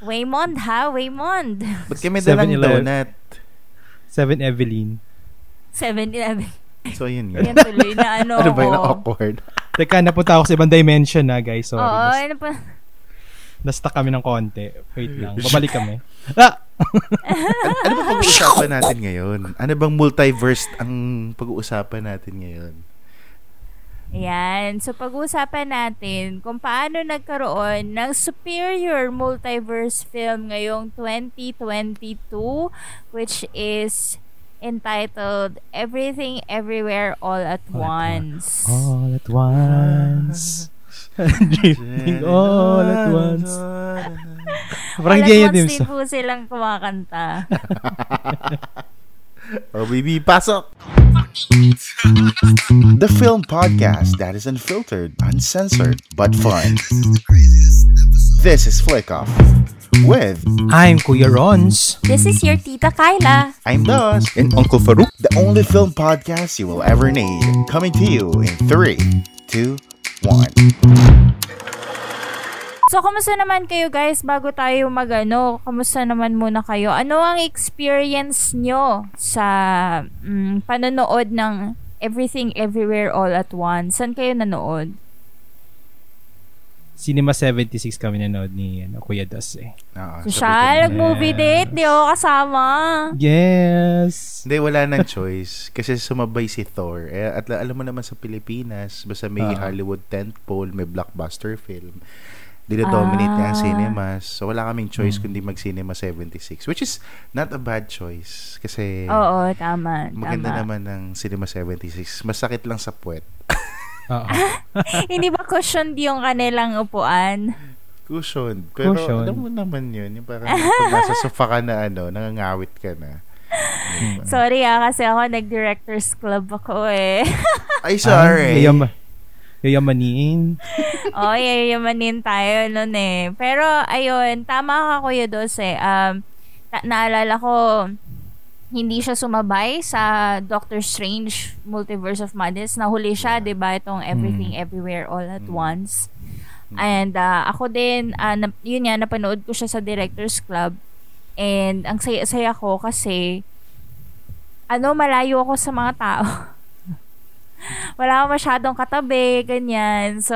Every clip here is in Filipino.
Waymond, ha? Waymond! Ba't kami dalang donut? 7 Evelyn. 7 Evelyn. So, yun nga. Yan tuloy na ano. Ano ba yun? Awkward. Teka, napunta ako sa ibang dimension na, guys. Sorry. Oo, ano pa? Nastuck kami ng konti. Wait lang. Babalik kami. Ah! Ano ba pag-uusapan natin ngayon? Ano bang multiverse ang pag-uusapan natin ngayon? Ayan. So, pag-uusapan natin kung paano nagkaroon ng superior multiverse film ngayong 2022, which is entitled Everything Everywhere All at Once. All at Once. Drifting all at once. Parang ganyan din sa. All at once din po silang kumakanta. Oh, baby, pasok! The film podcast that is unfiltered, uncensored, but fun. This is Flick Off with I'm Kuya Rons. This is your Tita Kyla. I'm Dos and Uncle Farouk. The only film podcast you will ever need. Coming to you in 3, 2, 1. So, kamusta naman kayo, guys? Bago tayo mag-ano, kamusta naman muna kayo? Ano ang experience nyo sa panonood ng Everything Everywhere All at Once? Saan kayo nanood? Cinema 76 kami nanood ni Kuya Das eh. Oo. Social, movie date, di ako kasama. Yes. Hindi, wala nang choice. Kasi sumabay si Thor. Eh, at alam mo naman sa Pilipinas, basta may Hollywood tentpole, may blockbuster film. Dino-dominate niya ang cinemas. So, wala kaming choice kundi mag-Cinema 76. Which is not a bad choice. Kasi, oo, tama. Maganda naman ng Cinema 76. Masakit lang sa puwet. Oo. Hindi ba cushioned yung kanilang upuan? Cushioned. Pero alam mo naman yun. Yung parang pag nasa sofa ka na ano, nangangawit ka na. Diba? Sorry kasi ako nag-Director's Club ako eh. Ay, sorry. Yayamanin. Oh, yayamanin tayo nun eh. Pero, ayun, tama ka Kuya Dos eh. Naalala ko, hindi siya sumabay sa Doctor Strange Multiverse of Madness. Nahuli siya, diba? Itong Everything Everywhere All at Once. And ako din, yun yan, napanood ko siya sa Director's Club. And ang saya-saya ko kasi, malayo ako sa mga tao. Wala akong masyadong katabi, ganyan. So,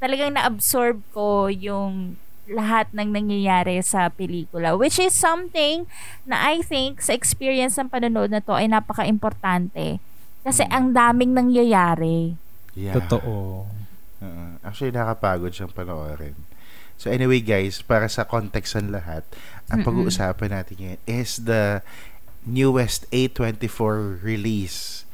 talagang na-absorb ko yung lahat ng nangyayari sa pelikula. Which is something na I think sa experience ng panonood na to ay napaka-importante. Kasi ang daming nangyayari. Yeah. Totoo. Actually, nakapagod siyang panoorin. So anyway guys, para sa context ng lahat, ang pag-uusapan natin ngayon is the newest A24 release.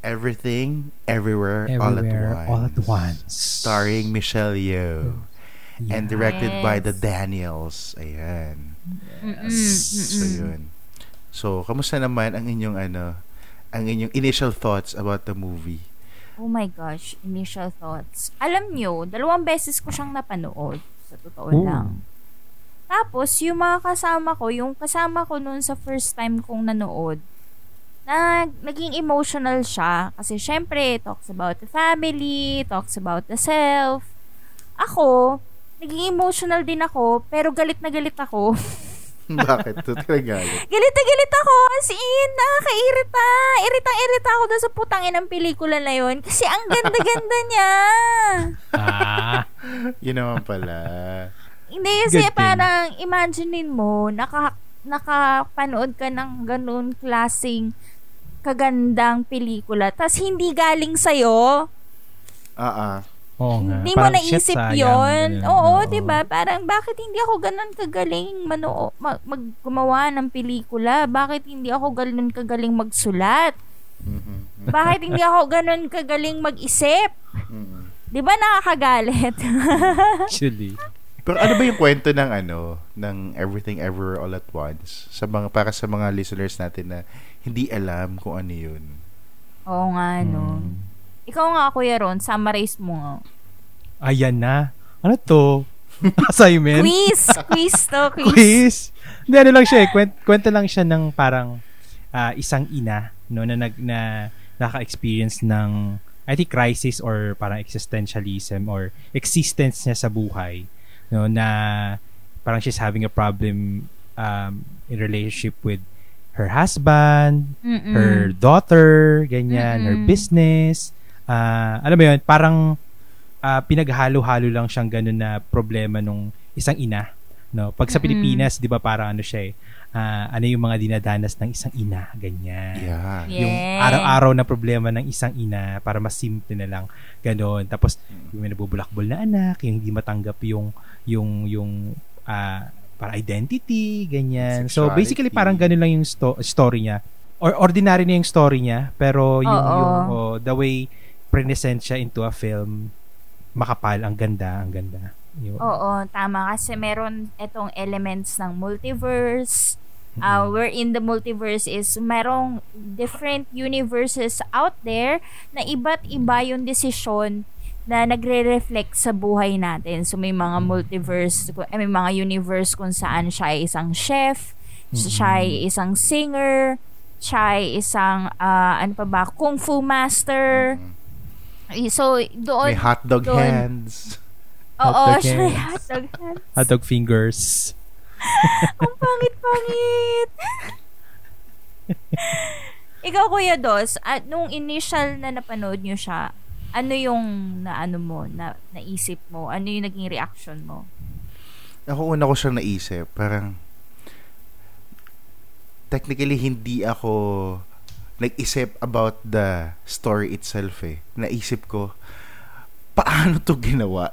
Everything, Everywhere, All at Once. Starring Michelle Yeoh. Yes. And directed by the Daniels. Ayan. Yes. So, yun. So, kamusta naman ang inyong initial thoughts about the movie? Oh my gosh, initial thoughts. Alam nyo, 2 beses ko siyang napanood. Sa totoo lang. Tapos, yung mga kasama ko, noon sa first time kong nanood, naging emotional siya kasi syempre talks about the family, talks about the self. Ako, naging emotional din ako pero galit ako. Bakit? Galit ako as in, nakakairita. Irita ako doon sa putangin ng pelikula na yun kasi ang ganda-ganda niya. Yun naman pala. Hindi kasi parang imaginein mo, nakapanood ka ng ganun klaseng kagandang pelikula tas hindi galing sa'yo. Hindi mo naisip yun. Oo, diba? Parang bakit hindi ako ganun kagaling maggumawa ng pelikula? Bakit hindi ako ganun kagaling magsulat? Bakit hindi ako ganun kagaling mag-isip? Diba nakakagalit? Actually Pero ano ba yung kwento ng ano, ng Everything Everywhere All at Once sa mga, para sa mga listeners natin na hindi alam kung ano yun? Oo nga, no. Ikaw nga, Kuya Ron, summarize mo nga. Ayan na. Ano to? Assignment? Quiz. Quiz. Hindi, ano lang siya eh. Kwento lang siya ng parang isang ina, no, na naka-experience ng, I think, crisis or parang existentialism or existence niya sa buhay. No, na parang she's having a problem in relationship with her husband, her daughter, ganyan, her business. Alam mo yun, parang pinaghalo-halo lang siyang ganun na problema nung isang ina. No? Pag sa Pilipinas, di ba parang ano siya eh, ano yung mga dinadanas ng isang ina, ganyan. Yeah. Yung araw-araw na problema ng isang ina, para mas simple na lang, ganun. Tapos, yung may nabubulakbol na anak, yung hindi matanggap yung para identity, ganyan. Sexuality. So, basically, parang ganun lang yung story niya. Or ordinary na yung story niya, pero yung the way present siya into a film, makapal, ang ganda. Yun. Oo, tama. Kasi meron itong elements ng multiverse. Wherein the multiverse is merong different universes out there na iba't iba yung desisyon na nagre-reflect sa buhay natin. So may mga multiverse, may mga universe kung saan siya ay isang chef, siya ay isang singer, siya ay isang kung fu master. So doon may hotdog hands. Oo, siya hotdog hands. Hotdog fingers. Ang pangit-pangit. Ikaw, Kuya Dos, at nung initial na napanood niyo siya, ano yung naisip mo? Ano yung naging reaction mo? Ako, una ko siyang naisip. Parang, technically, hindi ako nag-isip about the story itself eh. Naisip ko, paano to ginawa?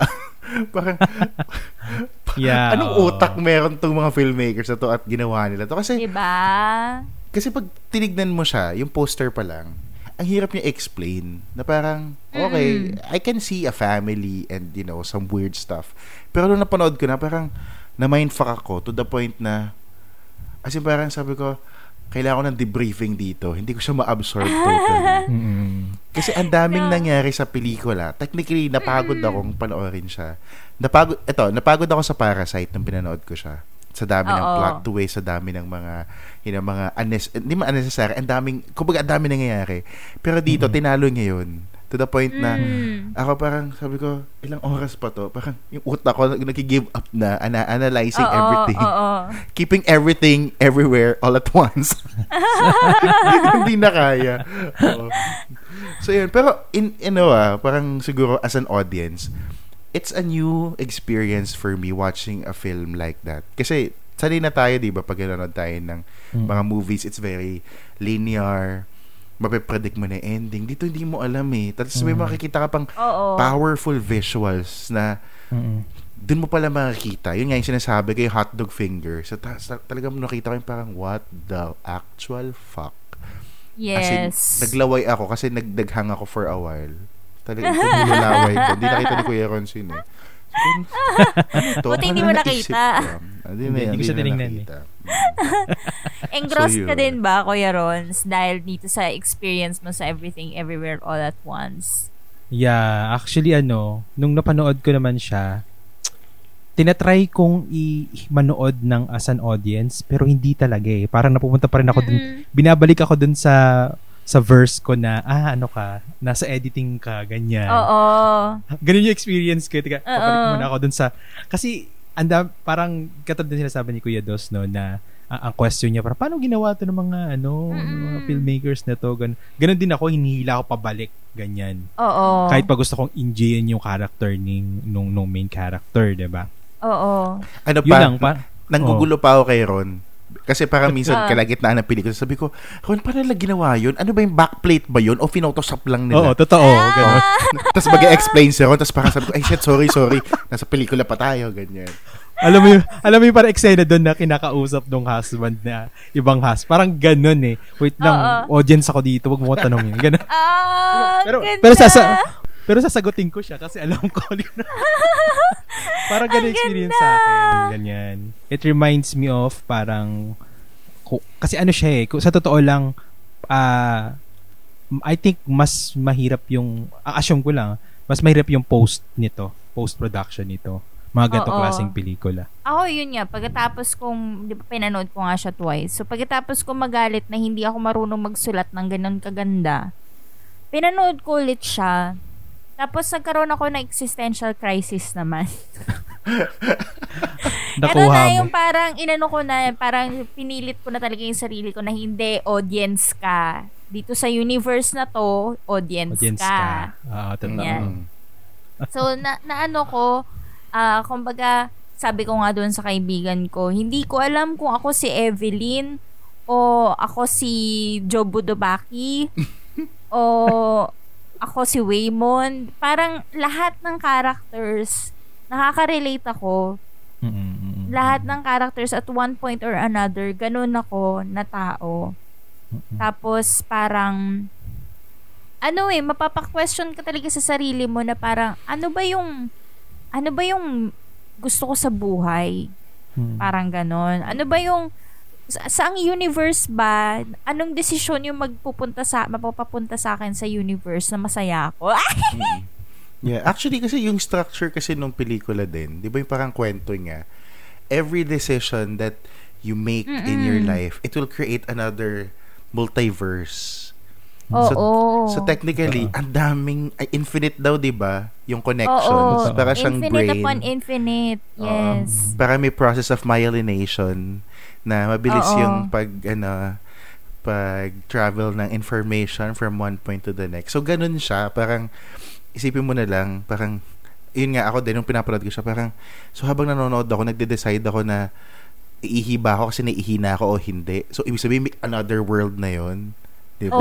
parang anong utak meron tong mga filmmakers na to at ginawa nila to? Kasi, diba? Kasi pag tinignan mo siya, yung poster pa lang, ang hirap niya explain. Na parang, okay, I can see a family and, you know, some weird stuff. Pero nung napanood ko na, parang na-mindfuck ako to the point na, as in parang sabi ko, kailangan ko ng debriefing dito. Hindi ko siya ma-absorb totally. Kasi ang daming nangyari sa pelikula. Technically, napagod akong panoorin siya. Napagod ako sa Parasite nung pinanood ko siya. Sa dami ng plot twist, sa dami ng unnecessary. Ang daming, kumbaga, ang daming nangyayari. Pero dito, tinalo niya yun. To the point na, ako parang, sabi ko, ilang oras pa to? Parang, yung utak ko, nag-give up na, analyzing everything. Keeping everything, everywhere, all at once. Hindi na kaya. So, yun. Pero, parang siguro, as an audience, it's a new experience for me watching a film like that. Kasi, sanay na tayo, di ba? Pag nanonood tayo ng mga movies, it's very linear, mape-predict mo na ending. Dito hindi mo alam eh. Tapos may makikita ka pang powerful visuals na dun mo pala makikita. Yun nga yung sinasabi ko, yung hotdog finger. So talaga mo nakita ko yung parang what the actual fuck. Yes. As in, naglaway ako kasi nagdaghang ako for a while. Talagang nilaway ko. Hindi nakita ni Kuya Ron sin eh. Buti hindi mo nakita. Hindi ko siya tinignan eh. Engrossed ka din ba, Kuya Rons, dahil dito sa experience mo sa Everything Everywhere All at Once? Yeah, actually nung napanood ko naman siya, tinatry kong manood ng as an audience, pero hindi talaga eh. Parang napupunta pa rin ako dun, binabalik ako dun sa verse ko na, nasa editing ka, ganyan. Oo. Ganun yung experience ko. Tika, papalik muna ako dun sa, kasi, parang katulad na sinasabi ni Kuya Dos, no, na, ang question niya, parang, paano ginawa ito ng mga filmmakers na to? Ganun din ako, hinihila ako pabalik, ganyan. Oo. Kahit pa gusto kong enjoyin yung character nung main character, diba? Oo. Nanggugulo pa ako kay Ron. Kasi parang minsan kalagitnaan ng pelikula, sabi ko, Ron, paano nila ginawa yun? Ano ba yung backplate ba yun? O finotosap lang nila? Oo, totoo. Ganun. Tapos mag-explain si Ron, tapos parang sabi ko, ay shit, sorry. Nasa pelikula pa tayo, ganyan. Alam mo yung parang eksena doon na kinakausap nung husband na ibang husband. Parang ganun eh. Wait lang, audience ako dito, wag mo tanong yun. Ganun. Pero sasagutin ko siya kasi alam ko. Parang ganun experience sa akin. Ganyan. It reminds me of parang, kasi ano siya eh, sa totoo lang, I think mas mahirap yung, assume ko lang, mas mahirap yung post nito, post-production nito. Mga ganitong klaseng pelikula. Ako, yun nga. Pagkatapos kong, di ba, pinanood ko nga siya twice. So, pagkatapos kong magalit na hindi ako marunong magsulat ng ganun kaganda, pinanood ko ulit siya. Tapos, nagkaroon ako ng existential crisis naman. Ito na yung parang, inano ko na, parang pinilit ko na talaga yung sarili ko na hindi, audience ka. Dito sa universe na to, audience ka. So, kumbaga, sabi ko nga doon sa kaibigan ko, hindi ko alam kung ako si Evelyn o ako si Jobu Tupaki o ako si Waymond. Parang lahat ng characters, nakaka-relate ako. Mm-hmm. Lahat ng characters at one point or another, ganun ako na tao. Mm-hmm. Tapos parang, mapapakwestiyon ka talaga sa sarili mo na parang, ano ba yung gusto ko sa buhay? Parang ganon. Ano ba yung saang universe ba? Anong desisyon yung mapapapunta sa akin sa universe na masaya ako? Yeah, actually kasi yung structure kasi nung pelikula din, 'di ba yung parang kwento niya, every decision that you make in your life, it will create another multiverse. So technically, ang daming infinite daw, 'di ba? Yung connections, para siyang infinite brain. Infinite upon infinite. Yes. Para may process of myelination na mabilis yung pag travel ng information from one point to the next. So ganun siya, parang isipin mo na lang, parang yun nga ako din nung pinapanood ko siya, parang so habang nanonood ako, nagde-decide ako na iihiba ako kasi naihina ako o hindi. So ibig sabihin another world na yun. Diba?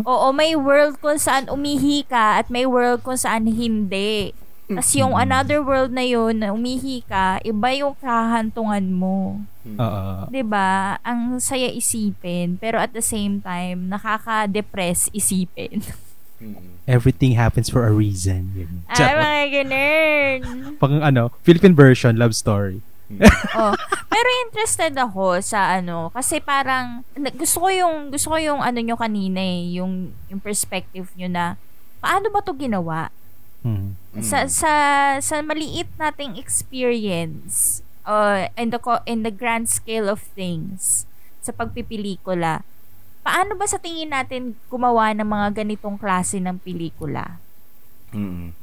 Oo, may world kung saan umihi ka at may world kung saan hindi. Tapos yung another world na yun, umihi ka, iba yung kahantungan mo. Diba? Ang saya isipin, pero at the same time, nakaka-depress isipin. Everything happens for a reason. Ay, mga ganun. Pang Philippine version, love story. Pero interested ako sa kasi parang gusto ko yung nyo kanina eh, yung perspective nyo na paano ba to ginawa? Sa maliit nating experience in the grand scale of things sa pagpipelikula. Paano ba sa tingin natin gumawa ng mga ganitong klase ng pelikula?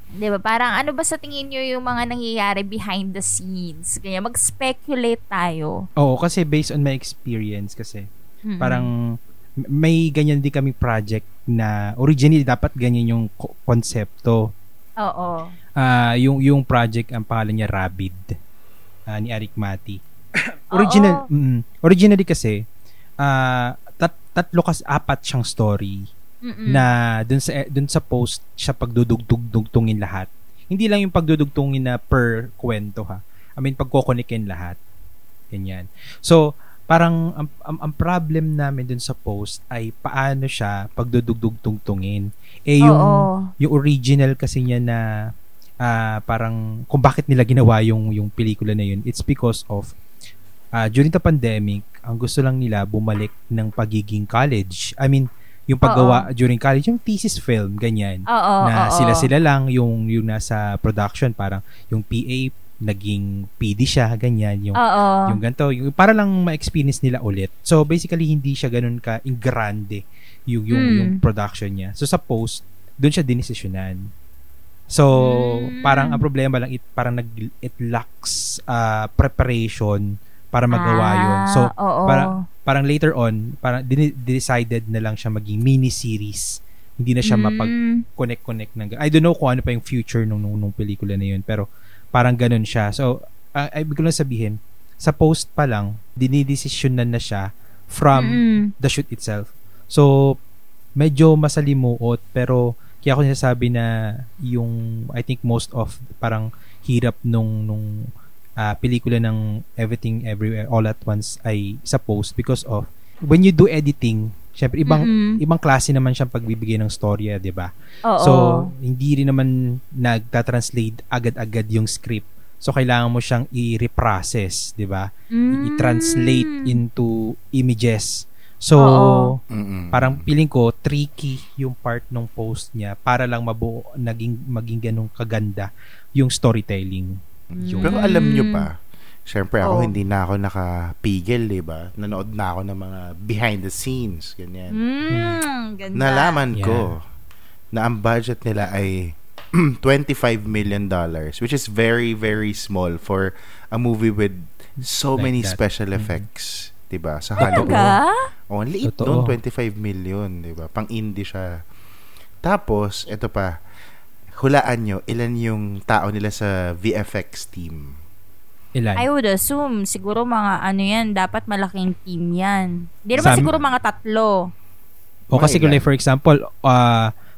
Diba? Parang ano ba sa tingin nyo yung mga nangyayari behind the scenes? Kaya mag-speculate tayo. Oo, kasi based on my experience kasi parang may ganyan din kami project na originally dapat ganyan yung konsepto. Oo. Yung project ang pangalan niya Rabid ni Arik Mati. Originally kasi apat siyang story. Mm-mm. Na dun sa post siya pagdudugtungin lahat. Hindi lang yung pagdudugtungin na per kwento ha. I mean pagkoconnectin lahat. Ganyan. So, parang ang problem namin dun sa post ay paano siya pagdudugtungin. Eh yung original kasi niya na parang kung bakit nila ginawa yung pelikula na yun, it's because of during the pandemic, ang gusto lang nila bumalik ng pagiging college. I mean, yung paggawa during college, yung thesis film, ganyan. Na sila-sila lang, yung nasa production, parang yung PA, naging PD siya, ganyan. Yung ganito, yung, para lang ma-experience nila ulit. So, basically, hindi siya ganun ka-grande yung production niya. So, sa post, dun siya dinesisyonan. So, parang ang problema lang, it lacks preparation para magawa yun. So, parang later on, parang decided na lang siya maging mini-series. Hindi na siya mapag-connect-connect. I don't know kung ano pa yung future nung pelikula na yun, pero parang ganun siya. So, ibig ko lang sabihin, sa post pa lang, dinidesisyonan na siya from the shoot itself. So, medyo masalimuot, pero kaya ako sinasabi na yung, I think most of, parang hirap nung pelikula ng Everything Everywhere All at Once ay sa post because of when you do editing, Siyempre, ibang klase naman siyang pagbibigay ng storya, di ba? So, hindi rin naman nagtatranslate agad-agad yung script. So, kailangan mo siyang i-reprocess, di ba? I-translate into images. So, parang piling ko, tricky yung part ng post niya para lang mabuo, maging ganun kaganda yung storytelling. Yung... Pero alam nyo pa, siyempre ako hindi na ako nakapigil, di ba? Nanood na ako ng mga behind the scenes, ganyan. Ganda. Nalaman ko na ang budget nila ay $25 million, which is very, very small for a movie with so like many that. Special effects, diba? Sa Hollywood. Only it doon, $25 million, diba? Pang indie siya. Tapos, eto pa, hulaan nyo, ilan yung tao nila sa VFX team? Ilan? I would assume, siguro mga ano yan, dapat malaking team yan. Hindi naman siguro mga 3. O kasi kung for example,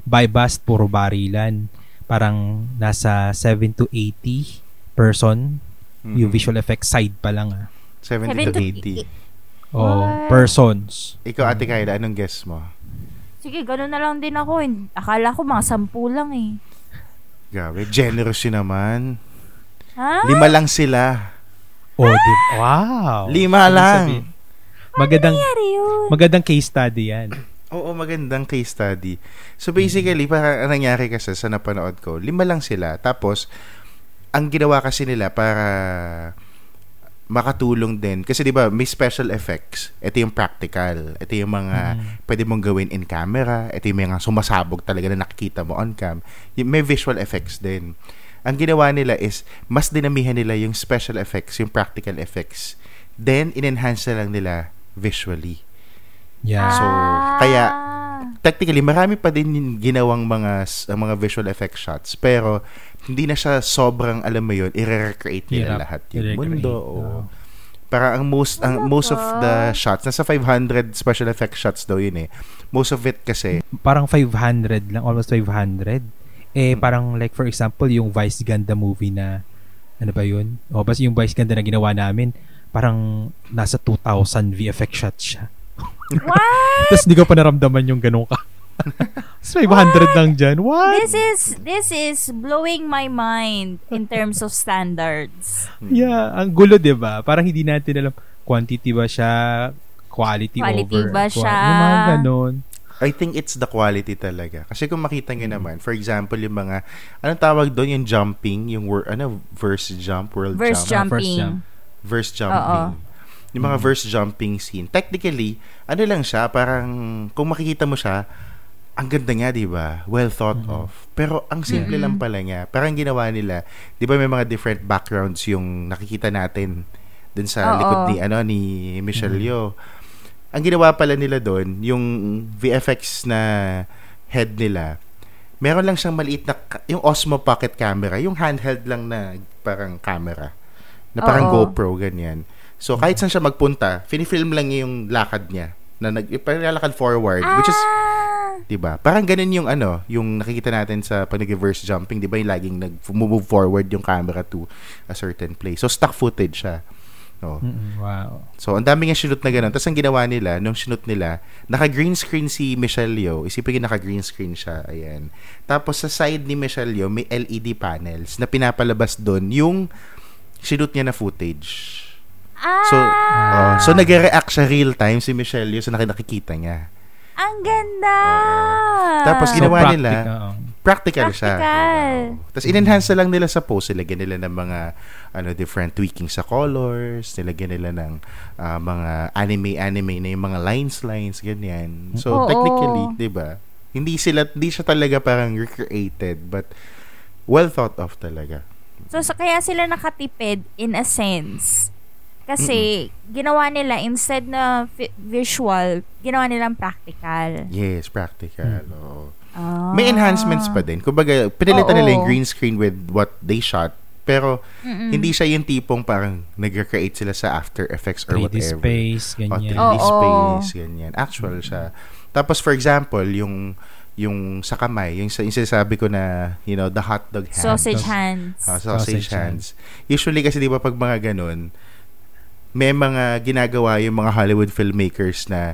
by bus, puro barilan. Parang nasa 7 to 80 person. Yung visual effects side pa lang. 7 to 80. Persons. Ikaw, Ate Kayla, anong guess mo? Sige, gano'n na lang din ako. Akala ko mga 10 lang eh. Grabe, generous yun naman. Huh? 5 lang sila. Wow! 5 lang. Magandang case study yan. Oo, magandang case study. So basically, para nangyari kasi sa napanood ko, 5 lang sila. Tapos, ang ginawa kasi nila para makatulong din. Kasi di ba, may special effects. Ito yung practical. Ito yung mga pwede mong gawin in camera. Ito yung mga sumasabog talaga na nakikita mo on cam. May visual effects din. Ang ginawa nila is, mas dinamihan nila yung special effects, yung practical effects. Then, in-enhance na lang nila visually. Yeah. So, kaya technically marami pa din yung ginawang mga visual effect shots, pero hindi na siya sobrang, alam mo yun, i-recreate nila lahat yung mundo. Para ang most of the shots, nasa 500 special effect shots daw yun eh. Most of it kasi parang 500 lang, almost 500. Parang like for example yung Vice Ganda movie na ano ba yun? Basta yung Vice Ganda na ginawa namin, parang nasa 2,000 VFX shots siya. What? Tapos hindi ko pa naramdaman yung ganun ka. It's 500 lang dyan. What? This is blowing my mind in terms of standards. Yeah. Ang gulo, diba? Parang hindi natin alam quantity ba siya, quality over. Quality ba siya? Yung mga ganun. I think it's the quality talaga. Kasi kung makita nyo naman, for example, yung mga, anong tawag doon? Yung jumping, yung verse jumping. Oo. Yung mga verse jumping scene. Technically, ano lang siya, parang kung makikita mo siya, ang ganda nga, di ba? Well thought of. Pero ang simple lang pala niya. Parang ginawa nila, di ba may mga different backgrounds yung nakikita natin dun sa likod ni Michelle Yeoh. Ang ginawa pala nila dun, yung VFX na head nila, meron lang siyang maliit na, yung Osmo pocket camera, yung handheld lang na parang camera, na parang GoPro, ganyan. So, kahit saan siya magpunta, finifilm lang yung lakad niya. Na naglalakad forward, which is, diba? Parang ganun yung ano, yung nakikita natin sa pag nag-reverse jumping, diba? Yung laging nag-move forward yung camera to a certain place. So, stock footage siya. No? Wow. So, ang daming yung shoot na ganun. Tapos, ang ginawa nila, nung shoot nila, naka-green screen si Michelle Yeoh. Isipin yung naka-green screen siya. Ayan. Tapos, sa side ni Michelle Yeoh, may LED panels na pinapalabas doon yung shoot niya na footage. So nag-react siya real time si Michelle Yeoh sa nakikita niya. Ang ganda! Tapos ginawa nila, practical siya. Tapos in-enhance na lang nila sa pose. Nilagyan nila ng mga different tweaking sa colors. Nilagyan nila ng mga anime na yung mga lines, ganyan. So technically, di ba? Hindi siya talaga parang recreated, but well thought of talaga. So kaya sila nakatipid in a sense. Kasi ginawa nila, instead na visual, ginawa nilang practical. Yes, practical. May enhancements pa din. Kumbaga, pinilitan nila yung green screen with what they shot. Pero hindi siya yung tipong parang nag-recreate sila sa After Effects or 3D whatever. 3D space, ganyan. 3D space, ganyan. Actual siya. Tapos, for example, yung sa kamay, yung sinasabi ko na, the hot dog hands. Sausage hands. Usually kasi, di ba, pag mga ganun, may mga ginagawa yung mga Hollywood filmmakers na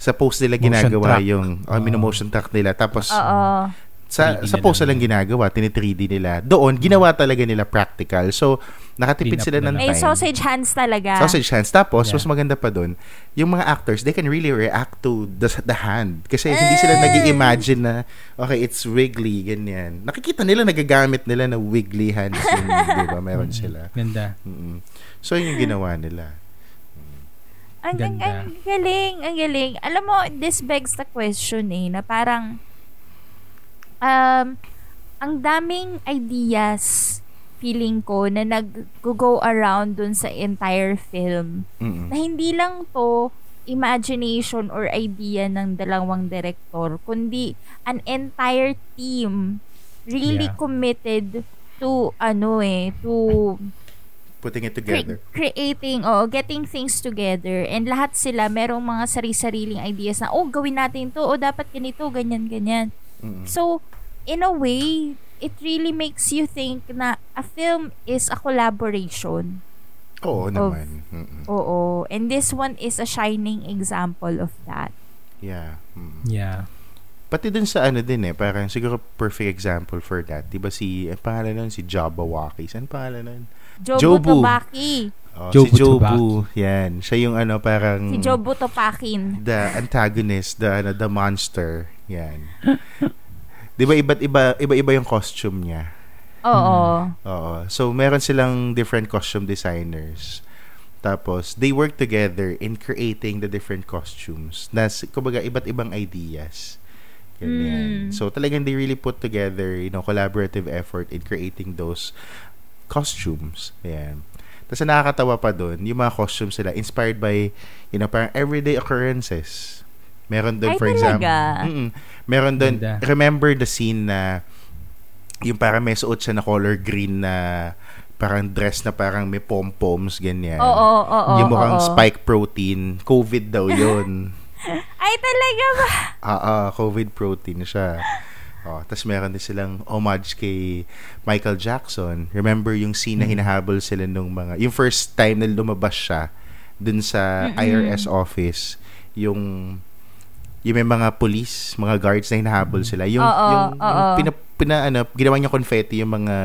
sa post nila ginagawa yung motion track nila. Tapos sa post lang ginagawa, tini-3D nila. Doon, ginawa talaga nila practical. So, nakatipid sila ng time. May sausage hands talaga. Sausage hands. Tapos, mas maganda pa doon, yung mga actors, they can really react to the hand. Kasi hindi sila nag-imagine na, okay, it's wiggly, ganyan. Nakikita nila, nagagamit nila na wiggly hands. Di ba? Meron sila. Ganda. Mm-mm. So, yun yung ginawa nila. Ang galing, ang galing. Alam mo, this begs the question na parang ang daming ideas feeling ko na nag-go around dun sa entire film. Mm-mm. Na hindi lang to imagination or idea ng dalawang director, kundi an entire team really committed to to putting it together. Getting things together. And lahat sila, merong mga sarili-sariling ideas na, gawin natin to, dapat ganito, ganyan, ganyan. Mm-hmm. So, in a way, it really makes you think na a film is a collaboration. Oo naman. Mm-hmm. Oo. And this one is a shining example of that. Yeah. Mm-hmm. Yeah. Pati dun sa parang siguro perfect example for that. Diba pangalan nun, si Jabawaki. Saan pangalan nun? Jobu Tupaki. Si Jobu. Yan. Siya yung parang si Jobu Tupakin. The antagonist, the monster. Yan. Diba iba-iba yung costume niya? Oo. Oo. So meron silang different costume designers. Tapos they work together in creating the different costumes. Kumbaga iba't ibang ideas. Ganyan. So talagang they really put together, collaborative effort in creating those costumes. Ayan. Tapos nakakatawa pa doon, yung mga costumes sila inspired by, parang everyday occurrences. Meron doon, for example. Meron doon, remember the scene na yung parang may suot siya na color green na parang dress na parang may pom-poms, ganyan. Oo, yung mukhang spike protein. COVID daw yun. Ay, talaga ba? COVID protein siya. Tapos meron din silang homage kay Michael Jackson. Remember yung scene na hinahabol sila yung first time na lumabas siya dun sa IRS office, yung may mga police, mga guards na hinahabol sila. Ginawa niya confetti yung mga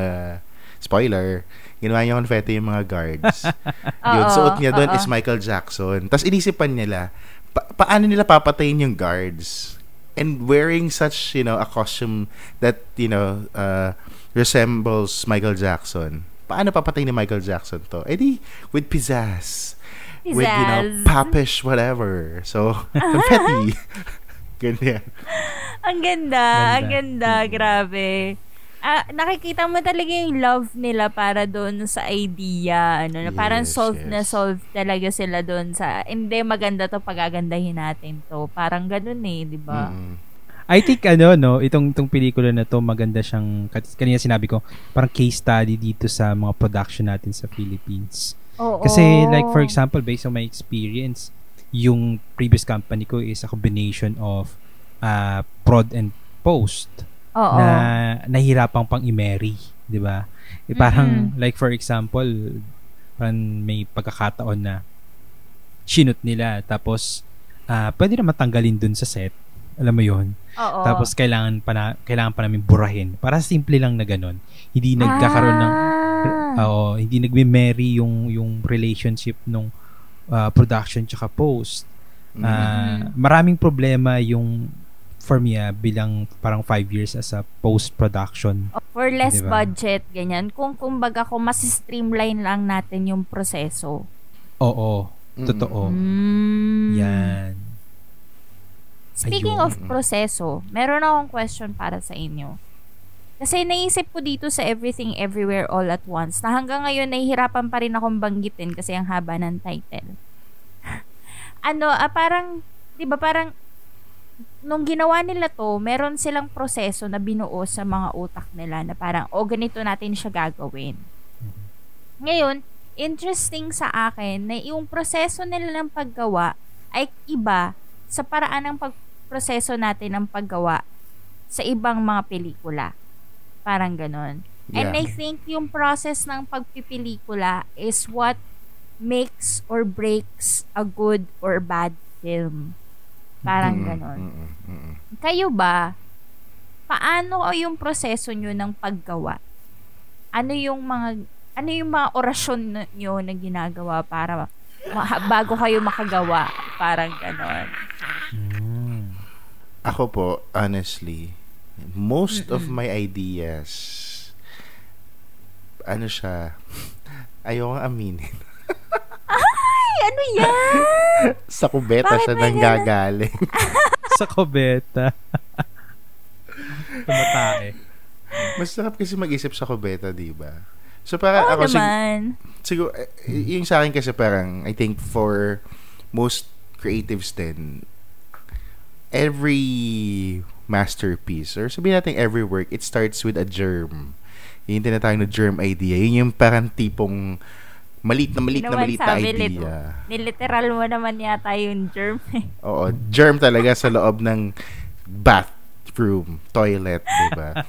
spoiler. Ginawa niya confetti yung mga guards. Suot niya doon is Michael Jackson. Tapos inisipan nila, paano nila papatayin yung guards? And wearing such, a costume that, resembles Michael Jackson. Paano papatay ni Michael Jackson to? Eh di, with pizzazz. With, popish whatever. So, confetti. Ganyan. Ang ganda. Ang ganda. Grabe. Nakikita mo talaga yung love nila para doon sa idea. Parang solved talaga sila doon sa, hindi, maganda to, pagagandahin natin to. Parang ganun di ba? Mm. I think, itong pelikula na to, maganda siyang, kanina sinabi ko, parang case study dito sa mga production natin sa Philippines. Oo. Kasi, like, for example, based on my experience, yung previous company ko is a combination of prod and post. Oo. Na nahirapang pang-i-marry, di ba? Parang, like for example, parang may pagkakataon na sinut nila, tapos pwede na matanggalin dun sa set, alam mo yun? Oo. Tapos kailangan pa namin burahin. Para simple lang na ganun. Hindi nagkakaroon ng, hindi nagme-marry yung relationship nung production tsaka post. Maraming problema yung for me, bilang parang 5 years as a post-production. For less budget, ganyan. Kumbaga, mas-streamline lang natin yung proseso. Oo. Totoo. Yan. Speaking of proseso, meron akong question para sa inyo. Kasi naisip ko dito sa Everything Everywhere All at Once na hanggang ngayon nahihirapan pa rin akong banggitin kasi ang haba ng title. Parang, parang nung ginawa nila to, meron silang proseso na binuo sa mga utak nila na parang, ganito natin siya gagawin. Ngayon, interesting sa akin na yung proseso nila ng paggawa ay iba sa paraan ng proseso natin ng paggawa sa ibang mga pelikula. Parang ganun. Yeah. And I think yung process ng pagpipelikula is what makes or breaks a good or bad film. Parang ganon. Kayo ba, paano yung proseso nyo ng paggawa? Ano yung mga orasyon nyo na ginagawa para bago kayo makagawa? Parang ganon. Ako po, honestly, most of my ideas, ano siya, ayoko aminin. Ay, ano yan? Sa kubeta siya nanggagaling. Sa kubeta. Tumatae. Mas sarap kasi mag-isip sa kubeta, diba? So parang ako, siguro, yung sa akin kasi parang, I think for most creatives then, every masterpiece, or sabihin natin every work, it starts with a germ. Yung tinatawag na germ idea. Yun yung parang tipong malit na idea. Niliteral mo naman yata yung germ. Oo, germ talaga sa loob ng bathroom, toilet, diba?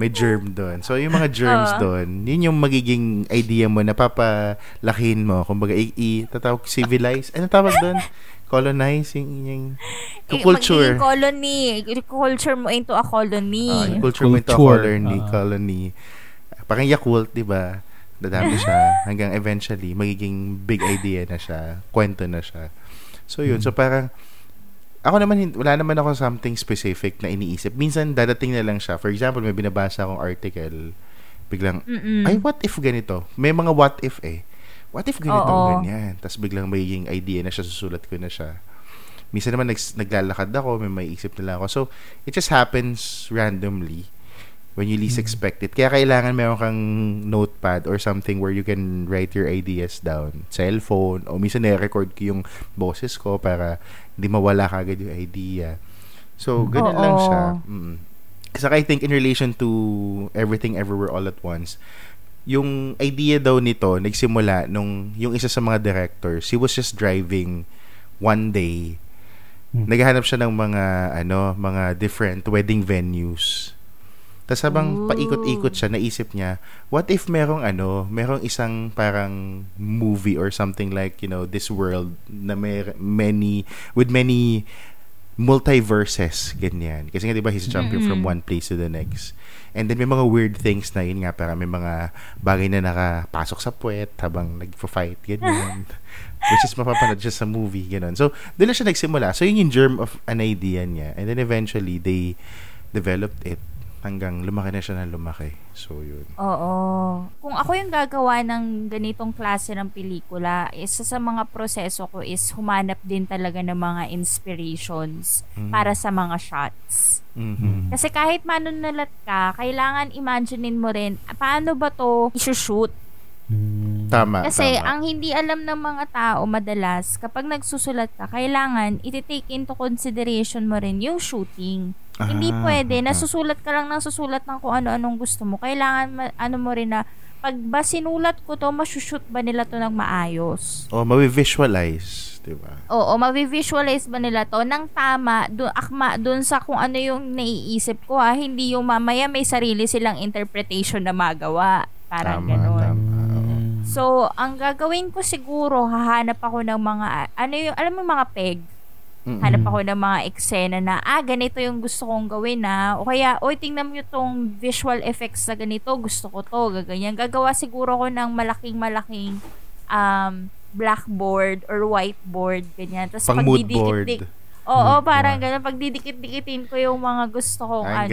May germ doon. So, yung mga germs doon, yun yung magiging idea mo na papalakihin mo. Kumbaga, tatawag civilize. Ano tawag doon? Colonizing yung culture. Colony. Culture mo into a colony. Culture mo into a colony. Colony. Parang Yakult, diba? Dadami siya. Hanggang eventually, magiging big idea na siya. Kwento na siya. So, yun. So, parang, ako naman, wala naman ako something specific na iniisip. Minsan, dadating na lang siya. For example, may binabasa akong article. Biglang, ay, what if ganito? May mga what if eh. What if ganitong ganyan? Tapos biglang magiging idea na siya, susulat ko na siya. Minsan naman naglalakad ako, may maiisip na lang ako. So, it just happens randomly when you least expect it. Kaya kailangan meron kang notepad or something where you can write your ideas down. Cellphone, o minsan na-record ko yung boses ko para hindi mawala kagad yung idea. So, ganun lang siya. Saka I think in relation to Everything Everywhere All at Once, yung idea daw nito nagsimula nung yung isa sa mga directors, he was just driving one day. Naghahanap siya ng mga different wedding venues. Tapos habang paikot-ikot siya, naisip niya, what if merong isang parang movie or something like, you know, this world na many multiverses, ganyan. Kasi nga, di ba, he's jumping from one place to the next. And then, may mga weird things na, yun nga, para may mga bagay na nakapasok sa puwet habang nag-fight, ganyan. Which is mapapanood siya sa movie, ganyan. So, doon lang siya nagsimula. So, yun yung germ of an idea niya. And then, eventually, they developed it hanggang lumaki na siya ng lumaki. So, yun. Oo. Kung ako yung gagawa ng ganitong klase ng pelikula, isa sa mga proseso ko is humanap din talaga ng mga inspirations para sa mga shots. Kasi kahit manunulat ka, kailangan imaginein mo rin, paano ba to isushoot? Tama. Kasi ang hindi alam ng mga tao madalas, kapag nagsusulat ka, kailangan iti-take into consideration mo rin yung shooting. Hindi pwede nasusulat ka lang ng susulat ng kung ano-anong gusto mo. Kailangan ano mo rin na pag ba sinulat ko to, masushoot ba nila to ng maayos? O mawi-visualize, diba? Oo, mawi-visualize ba nila to ng tama, akma doon sa kung ano yung naiisip ko, ha? Hindi yung mamaya may sarili silang interpretation na magawa. Parang ganoon. So, ang gagawin ko siguro, hahanap ako ng mga mga peg. Hanap ako ng mga eksena na ganito yung gusto kong gawin na o kaya tingnan mo tong visual effects na ganito, gusto ko to ganyan. Gagawa siguro ko ng malaking blackboard or whiteboard ganyan. Tapos pagdidikit-dikit. Oo, parang ganun, pagdidikit-dikitin ko yung mga gusto kong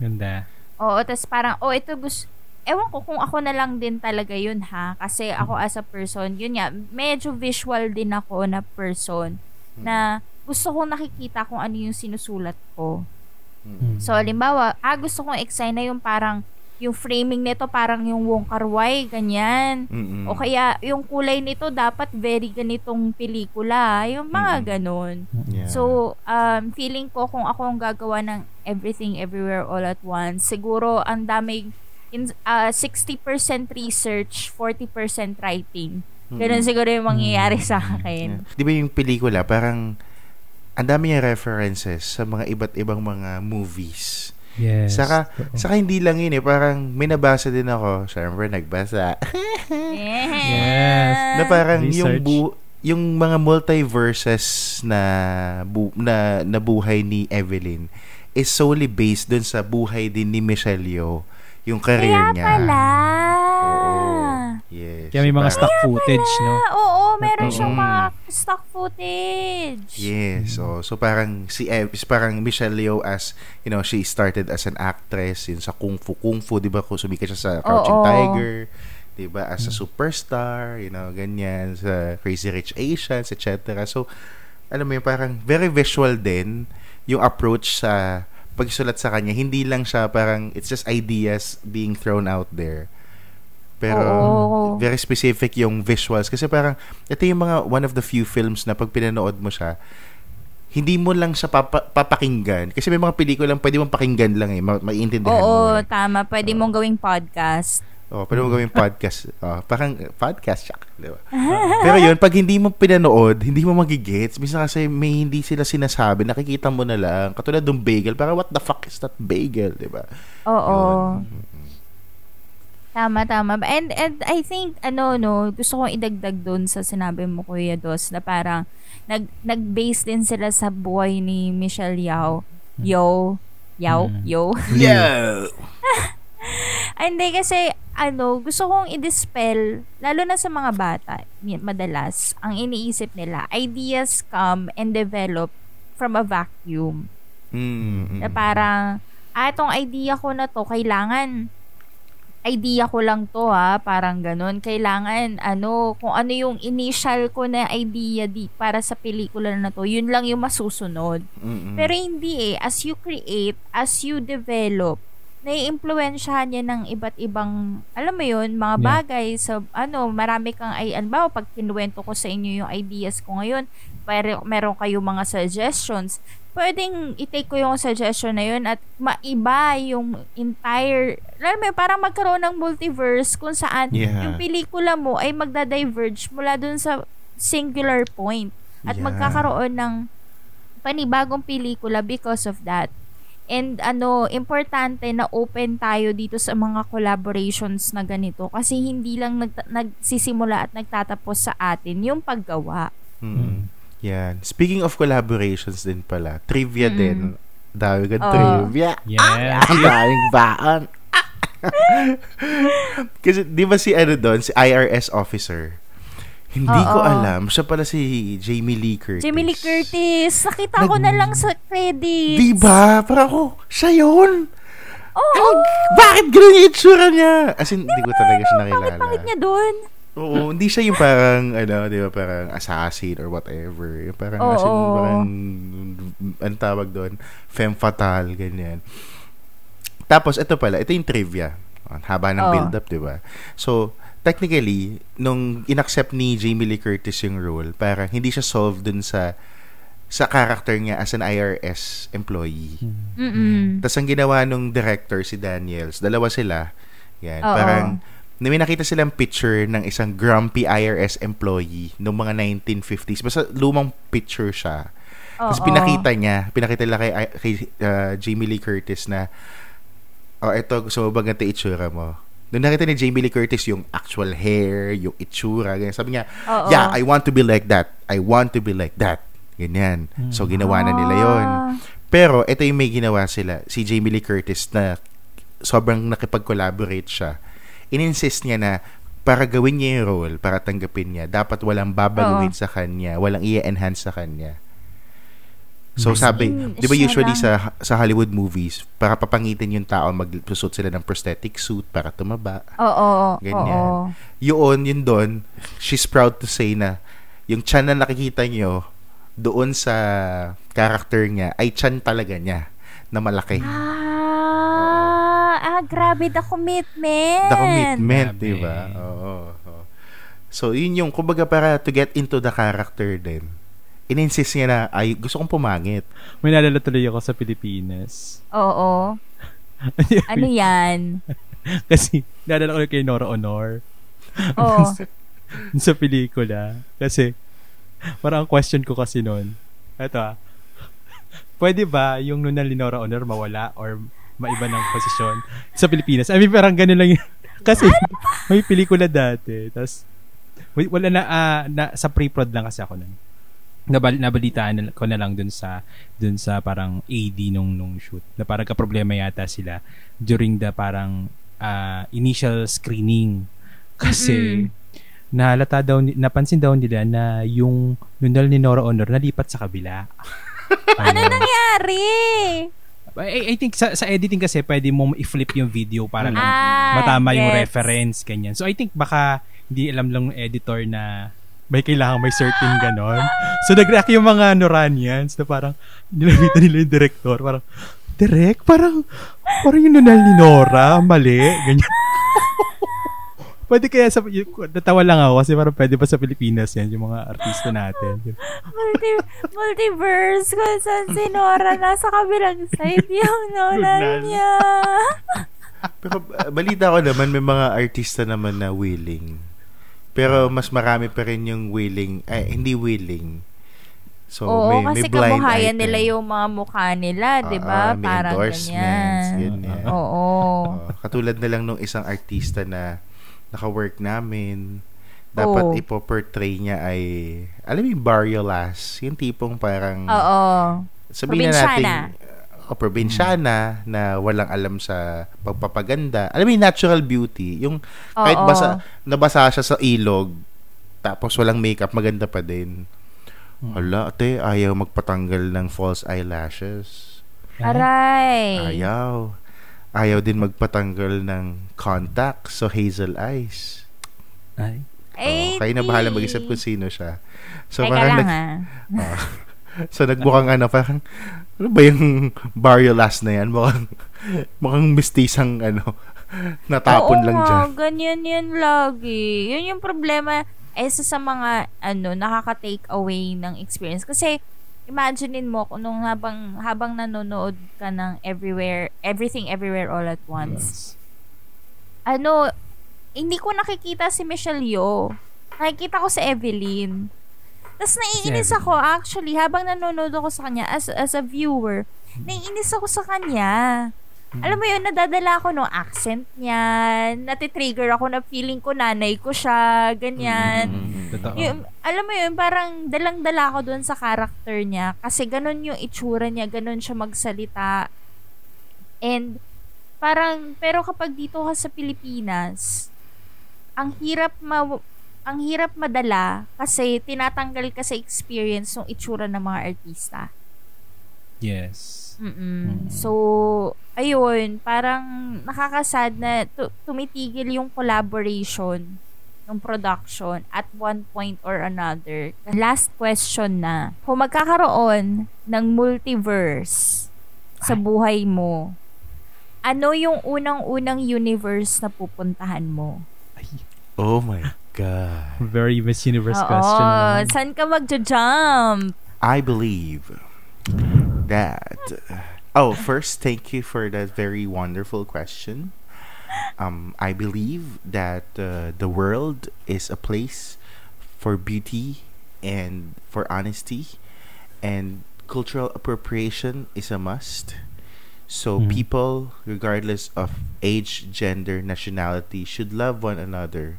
Ganda. Oo, tapos parang ito gusto. Ewan ko kung ako na lang din talaga yun, ha, kasi ako as a person, yun nga, medyo visual din ako na person. Na gusto kong nakikita kung ano yung sinusulat ko. So, halimbawa, gusto kong excite na yung parang yung framing nito parang yung Wong Kar-wai, ganyan. O kaya, yung kulay nito dapat very ganitong pelikula. Yung mga ganun. Yeah. So, feeling ko kung ako ang gagawa ng Everything Everywhere All at Once, siguro ang daming 60% research, 40% writing. Ganun siguro yung mangyayari sa akin. Di ba yung pelikula, parang ang dami niyang references sa mga iba't ibang mga movies. Yes. Saka hindi lang yun eh, parang may nabasa din ako. Siyempre, nagbasa. Yes. Na parang research. Yung yung mga multiverses na buhay ni Evelyn is solely based dun sa buhay din ni Michelle Yeoh, yung career niya. Kaya pala. Oo. Yes. Kaya may mga stock footage, no? Oo, meron siyang mga stock footage. Yes. So parang si Ev, parang Michelle Yeoh as, you know, she started as an actress in sa kung fu, 'di ba? Sumikat siya sa Crouching Tiger. Diba, as a superstar, you know, ganyan, sa Crazy Rich Asians, etc. So, alam mo yun, parang very visual din yung approach sa pagsulat sa kanya. Hindi lang siya parang, it's just ideas being thrown out there. Pero, very specific yung visuals. Kasi parang, ito yung mga one of the few films na pag pinanood mo siya, hindi mo lang siya papakinggan. Kasi may mga pelikula lang, pwede mong pakinggan lang eh. Maiintindihan mo. Oo, tama. Pwede mong gawing podcast. Oh, pwede mo gawin podcast. Parang podcast siya, di ba? Pero yun, pag hindi mo pinanood, hindi mo magigets. Minsan kasi may hindi sila sinasabi, nakikita mo na lang. Katulad yung bagel, parang what the fuck is that bagel, di ba? Oo. Tama. And I think, gusto kong idagdag dun sa sinabi mo, Kuya Dos, na parang nag-base din sila sa buhay ni Michelle Yeoh. Hindi kasi, gusto kong i-dispel, lalo na sa mga bata, madalas, ang iniisip nila, ideas come and develop from a vacuum. Mm-hmm. Na parang, itong idea ko na to, kailangan, idea ko lang to parang ganun, kailangan, kung ano yung initial ko na idea para sa pelikula na to, yun lang yung masusunod. Mm-hmm. Pero hindi as you create, as you develop, nai-impluwensyahan niya ng iba't ibang, alam mo yun, mga bagay sa, marami kang, pag kinuwento ko sa inyo yung ideas ko ngayon, meron kayo mga suggestions, pwedeng i-take ko yung suggestion na yun at maiba yung entire, alam mo yun, parang magkaroon ng multiverse kung saan yung pelikula mo ay magda-diverge mula dun sa singular point at magkakaroon ng panibagong pelikula because of that. And importante na open tayo dito sa mga collaborations na ganito kasi hindi lang nagsisimula at nagtatapos sa atin yung paggawa. Mm-hmm. Yan. Speaking of collaborations din pala, trivia din. Dami kang trivia. Yes. Ang daming baan. Kasi di ba si si IRS officer? Hindi ko alam. Siya pala si Jamie Lee Curtis. Nakita ko na lang sa credits. Diba? Parang ako, siya yun. Bakit ganun yung itsura niya? As in, hindi ko talaga siya nakilala. Pangit niya dun. Oo, hindi siya yung parang, diba, parang assassin or whatever. Parang, as in, parang, ang tawag dun, femme fatale, ganyan. Tapos, ito pala, ito yung trivia. Haba ng build-up, diba? So, technically, nung inaccept ni Jamie Lee Curtis yung role, parang hindi siya solved dun sa character niya as an IRS employee. Mm-mm. Tapos ang ginawa nung director, si Daniels, dalawa sila, yan, parang may nakita silang picture ng isang grumpy IRS employee noong mga 1950s. Basta lumang picture siya. Tapos pinakita nila kay Jamie Lee Curtis na, eto, gusto mo ba ganito itsura mo? Doon nakita ni Jamie Lee Curtis yung actual hair, yung itsura, ganyan. Sabi niya, I want to be like that. Ganyan. So, ginawa na nila yun. Pero, ito yung may ginawa sila. Si Jamie Lee Curtis na sobrang nakipag-collaborate siya. Ininsist niya na para gawin niya yung role, para tanggapin niya, dapat walang babaguhin sa kanya, walang i-enhance sa kanya. So, sabi, di ba usually sa Hollywood movies, para papangitin yung tao, magsusot sila ng prosthetic suit para tumaba. Ganyan. Yun doon, she's proud to say na yung chan na nakikita nyo doon sa character niya ay chan talaga niya na malaki. Grabe, the commitment. Di ba? Oo. So, yun yung, kumbaga para to get into the character din. In-insist niya na, gusto kong pumangit. May nalala tuloy ako sa Pilipinas. Oo. Ano yan? Kasi, nalala ko kay Nora Aunor. Oo. sa pelikula. Kasi, parang ang question ko kasi noon, pwede ba yung nunal ni Nora Aunor mawala or maiba ng posisyon sa Pilipinas? I mean, parang ganun lang yun. Kasi, may pelikula dati. Tapos, Wala na, sa pre-prod lang kasi ako nun. Nabalitaan ko na lang dun sa parang AD nung shoot. Na parang kaproblema yata sila during the parang initial screening. Kasi nahalata daw, napansin daw nila na yung nunal ni Nora Aunor nalipat sa kabila. Ano nangyari? I think sa editing kasi pwede mong i-flip yung video para lang matama yung reference, ganyan. So I think baka hindi alam lang ng editor na may kailangan may certain ganon. So nag-react yung mga Noranians na parang nilabita nila yung director. Parang yung nunal ni Nora, mali, ganyan. Pwede kaya natawa lang ako kasi parang pwede pa sa Pilipinas yan, yung mga artista natin. Multiverse kung saan si Nora nasa kabilang side yung Nora niya. Pero balita ko naman, may mga artista naman na willing. Pero mas marami pa rin yung willing, hindi willing. So, oo, may kasi kabuhayan nila yung mga mukha nila, di ba? Parang ganyan. Oo. Katulad na lang nung isang artista na naka-work namin. Dapat ipo-portray niya ay, alam mo yung Bario Las, yung tipong parang, sabihin natin, probinsyana na walang alam sa pagpapaganda. Alam mo yung natural beauty, yung kahit nabasa siya sa ilog, tapos walang makeup, maganda pa din. Hala, ate, ayaw magpatanggal ng false eyelashes. Aray! Ayaw din magpatanggal ng contact, so hazel eyes. Ay. Kayo na bahala mag-isip kung sino siya. So, teka parang lang, so, nagbukang parang, ano ba yung Bario Las na yan? Mukhang mistisang, natapon lang dyan. Oo, ganyan yun lagi. Yun yung problema, isa sa mga, nakaka-take away ng experience. Kasi, imaginein mo kung nung habang nanonood ka ng Everything Everywhere All at Once. Yes. Hindi ko nakikita si Michelle Yeoh. Nakikita ko si Evelyn. Tapos naiinis ako actually habang nanonood ako sa kanya as a viewer. Naiinis ako sa kanya. Alam mo yun, nadadala ako ng accent niya. Natitrigger ako na feeling ko nanay ko siya, ganyan. Yung, alam mo yun, parang dalang-dala ako doon sa character niya kasi ganun yung itsura niya, ganun siya magsalita. And parang, pero kapag dito ka sa Pilipinas, ang hirap madala kasi tinatanggal ka sa experience ng itsura ng mga artista. Yes. So, ayun, parang nakakasad na tumitigil yung collaboration ng production at one point or another. Last question na. Kung magkakaroon ng multiverse sa buhay mo, ano yung unang-unang universe na pupuntahan mo? Oh my God. Very Miss Universe question. Saan ka magja-jump? I believe that... first, thank you for that very wonderful question. I believe that the world is a place for beauty and for honesty, and cultural appropriation is a must. So people, regardless of age, gender, nationality, should love one another,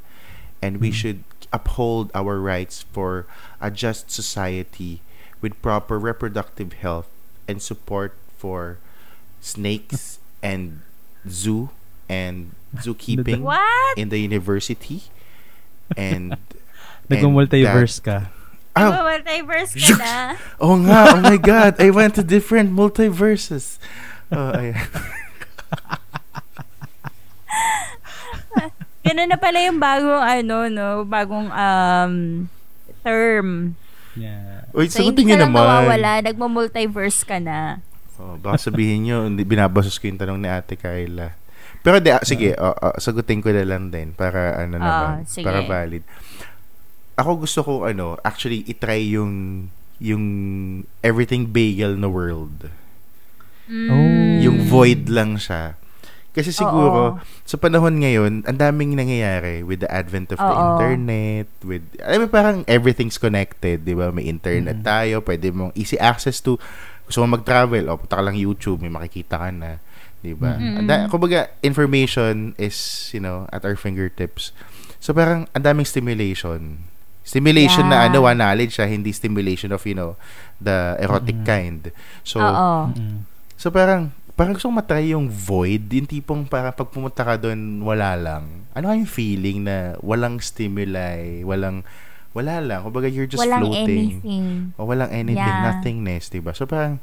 and we should uphold our rights for a just society with proper reproductive health and support for snakes and zoo. And zookeeping in the university. And nag-multiverse ka. Nag-multiverse ka na. Oh nga, oh my God. I went to different multiverses. Ganun na pala yung bagong bagong term. Yeah. Wait, so hindi ka lang nawawala. Nagmo-multiverse ka na. Baka sabihin nyo, binabasos ko yung tanong ni Ate Kayla. Pero sige, sagutin ko na lang din para naman, sige, para valid. Ako gusto ko actually i-try yung everything bagel na world. Yung void lang siya. Kasi siguro sa panahon ngayon, ang daming nangyayari with the advent of the internet, with parang everything's connected, 'di ba? May internet tayo, pwede mong easy access to, gusto mong mag-travel, punta ka lang YouTube, may makikita ka na. Diba? Kumbaga, information is, at our fingertips. So parang ang daming stimulation. Stimulation yeah. na ano, knowledge siya, hindi stimulation of, you know, the erotic mm-hmm. kind. So mm-hmm. so parang gusto kong matry yung void, yung tipong parang pag pumunta ka doon, wala lang. Ano yung feeling na walang stimuli, wala lang. Kumbaga you're just walang floating. Walang anything, yeah. nothingness, diba? So parang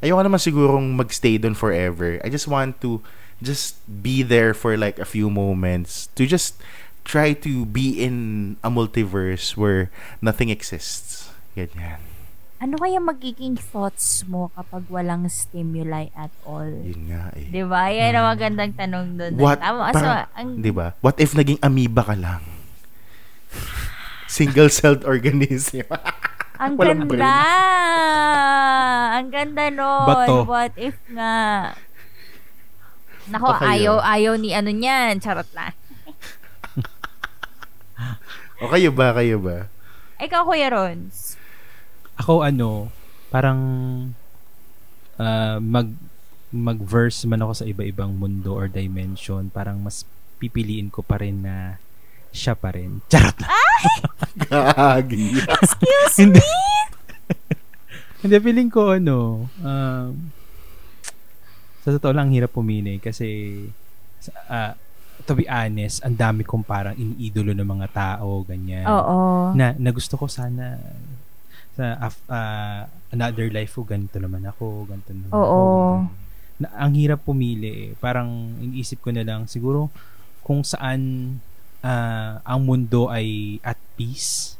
ayoko naman sigurong magstay doon forever. I just want to just be there for like a few moments to just try to be in a multiverse where nothing exists. Ganyan. Ano kaya magiging thoughts mo kapag walang stimuli at all? Yun nga eh. Diba? Yan ang magandang tanong doon. Diba? What if naging amoeba ka lang? Single-celled organism. Ang walang ganda! Ang ganda nun! Bato. What if nga? Nako, ayaw ni ano niyan. Charot na. O kayo ba? Ikaw, Kuya Rons. Ako ano, parang mag-verse man ako sa iba-ibang mundo or dimension, parang mas pipiliin ko pa rin na siya pa rin. Charot lang. Gagi. Excuse me? Hindi, feeling ko ano, sa totoo lang, hirap pumili kasi to be honest, ang dami kong parang iniidolo ng mga tao, ganyan. Oo. Na gusto ko sana sa another life ko, ganito naman ako, ganito naman ako. Na, ang hirap pumili eh. Parang iniisip ko na lang siguro kung saan ang mundo ay at peace,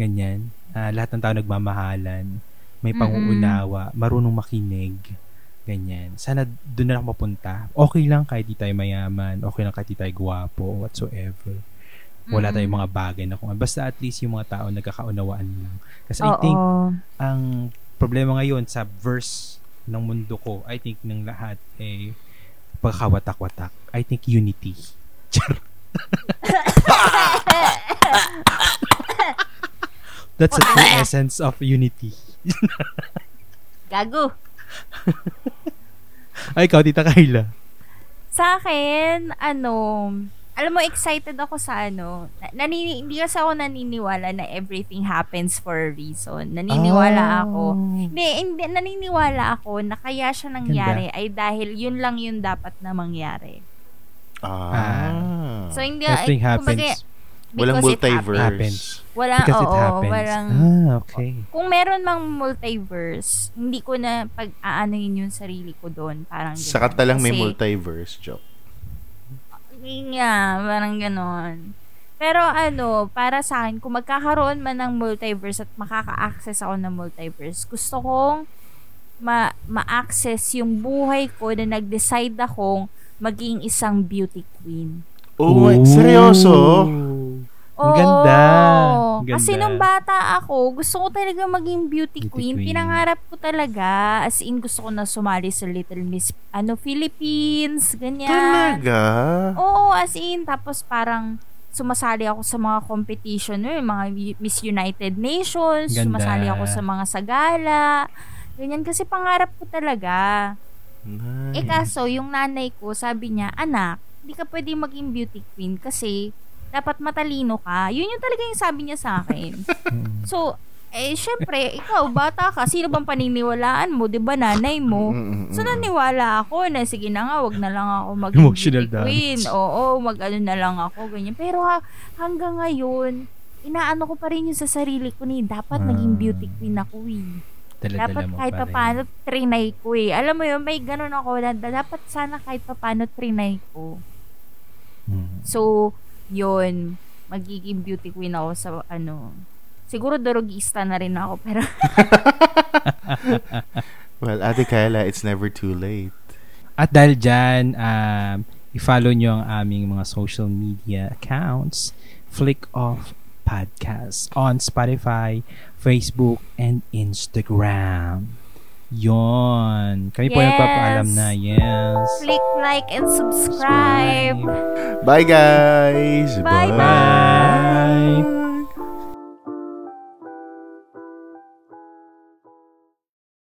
ganyan. Lahat ng tao nagmamahalan, may pangunawa, marunong makinig, ganyan. Sana doon na lang mapunta. Okay lang kahit di tayo mayaman, okay lang kahit di tayo gwapo, whatsoever. Wala tayong mga bagay na kung basta at least yung mga tao nagkakaunawaan lang. Kasi I think ang problema ngayon sa verse ng mundo ko, I think ng lahat eh pagkawatak-watak. I think unity. That's the true essence of unity. Gago. Ay, ikaw, Tita Kayla. Sa akin, alam mo, excited ako sa hindi kasi ako naniniwala na everything happens for a reason. Naniniwala ako na kaya siya nangyari ay dahil yun lang yun dapat na mangyari. So, hindi everything happens. Walang multiverse. Walang. Okay. Kung meron mang multiverse, hindi ko na pag-aanoin yung sarili ko doon. Parang ganun. Saka talang may multiverse, joke. Yeah, parang ganon. Pero para sa akin, kung magkakaroon man ng multiverse at makaka-access ako ng multiverse, gusto kong ma-access yung buhay ko na nag-decide akong maging isang beauty queen. Oh, seryoso? Oo. Ganda. Kasi nung bata ako, gusto ko talaga maging beauty queen. Pinangarap ko talaga. As in, gusto ko na sumali sa Little Miss Philippines. Ganyan. Talaga? Oo, as in. Tapos parang sumasali ako sa mga competition. Mga Miss United Nations. Ganda. Sumasali ako sa mga sagala. Ganyan. Kasi pangarap ko talaga. Nice. Kaso, yung nanay ko, sabi niya, anak, hindi ka pwede maging beauty queen kasi dapat matalino ka. Yun yung talaga yung sabi niya sa akin. So, syempre, ikaw, bata ka, sino bang paniniwalaan mo? Diba, nanay mo? So, naniwala ako na, sige na nga, wag na lang ako mag-beauty queen. Oo, mag-ano na lang ako, ganyan. Pero hanggang ngayon, inaano ko pa rin yung sa sarili ko ni, dapat naging beauty queen ako eh. Dapat kahit paano trinay ko eh. Alam mo yun, may ganun ako na dapat sana kahit paano trinay ko. So, yun, magiging beauty queen ako sa siguro dorogista na rin ako pero well, Ate Kayla, it's never too late. At dahil dyan, i-follow nyo ang aming mga social media accounts, Flick Off Podcast on Spotify, Facebook, and Instagram. Yon. Kami po nagpapaalam na. Yes. Click like and subscribe. Bye guys. Bye.